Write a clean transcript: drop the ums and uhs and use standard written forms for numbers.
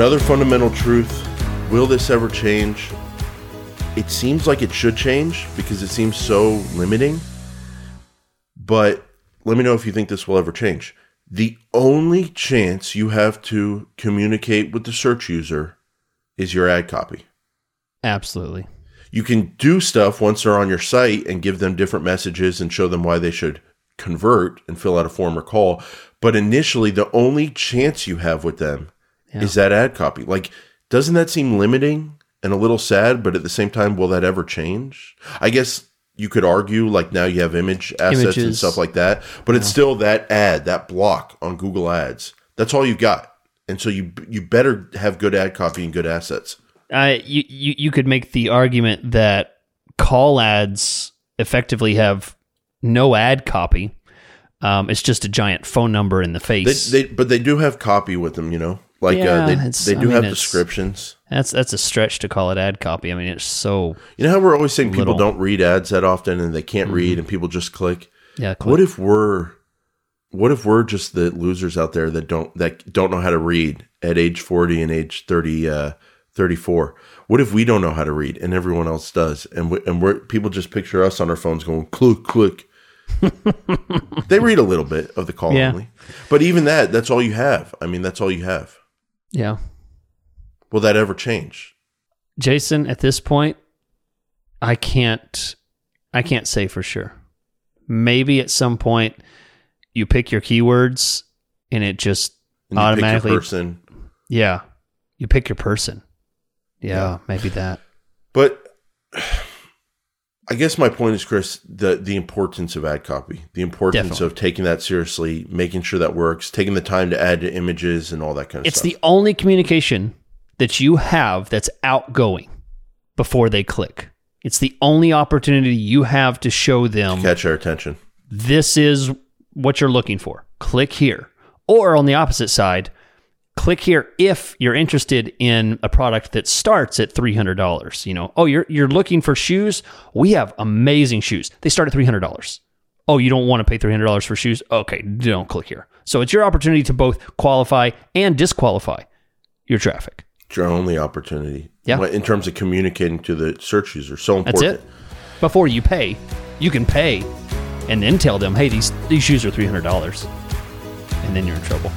Another fundamental truth, will this ever change? It seems like it should change because it seems so limiting. But let me know if you think this will ever change. The only chance you have to communicate with the search user is your ad copy. Absolutely. You can do stuff once they're on your site and give them different messages and show them why they should convert and fill out a form or call. But initially, the only chance you have with them is that ad copy. Like, doesn't that seem limiting and a little sad? But at the same time, will that ever change? I guess you could argue, like, now you have images and stuff like that, but it's still that ad, that block on Google Ads. That's all you got. And so you better have good ad copy and good assets. You could make the argument that call ads effectively have no ad copy. It's just a giant phone number in the face. But they do have copy with them, you know? Like, they have descriptions. That's a stretch to call it ad copy. I mean, it's so... You know how we're always saying people don't read ads that often and they can't read and people just click? Yeah, click. What if we're just the losers out there that don't know how to read at age 40 and age 34? What if we don't know how to read and everyone else does? And people just picture us on our phones going, click, click. They read a little bit of the call only. But even that's all you have. I mean, that's all you have. Yeah. Will that ever change? Jason, at this point, I can't say for sure. Maybe at some point you pick your keywords and it just automatically... You pick your person. Yeah. You pick your person. Yeah, maybe that. But... I guess my point is, Chris, the importance of ad copy, the importance of taking that seriously, making sure that works, taking the time to add to images and all that kind of stuff. It's the only communication that you have that's outgoing before they click. It's the only opportunity you have to show them. To catch their attention. This is what you're looking for. Click here. Or on the opposite side, click here if you're interested in a product that starts at $300. You know, oh, you're looking for shoes? We have amazing shoes. They start at $300. Oh, you don't want to pay $300 for shoes? Okay, don't click here. So it's your opportunity to both qualify and disqualify your traffic. It's your only opportunity. Yeah. In terms of communicating to the search user. So important. That's it. Before you pay, you can pay and then tell them, hey, these shoes are $300. And then you're in trouble.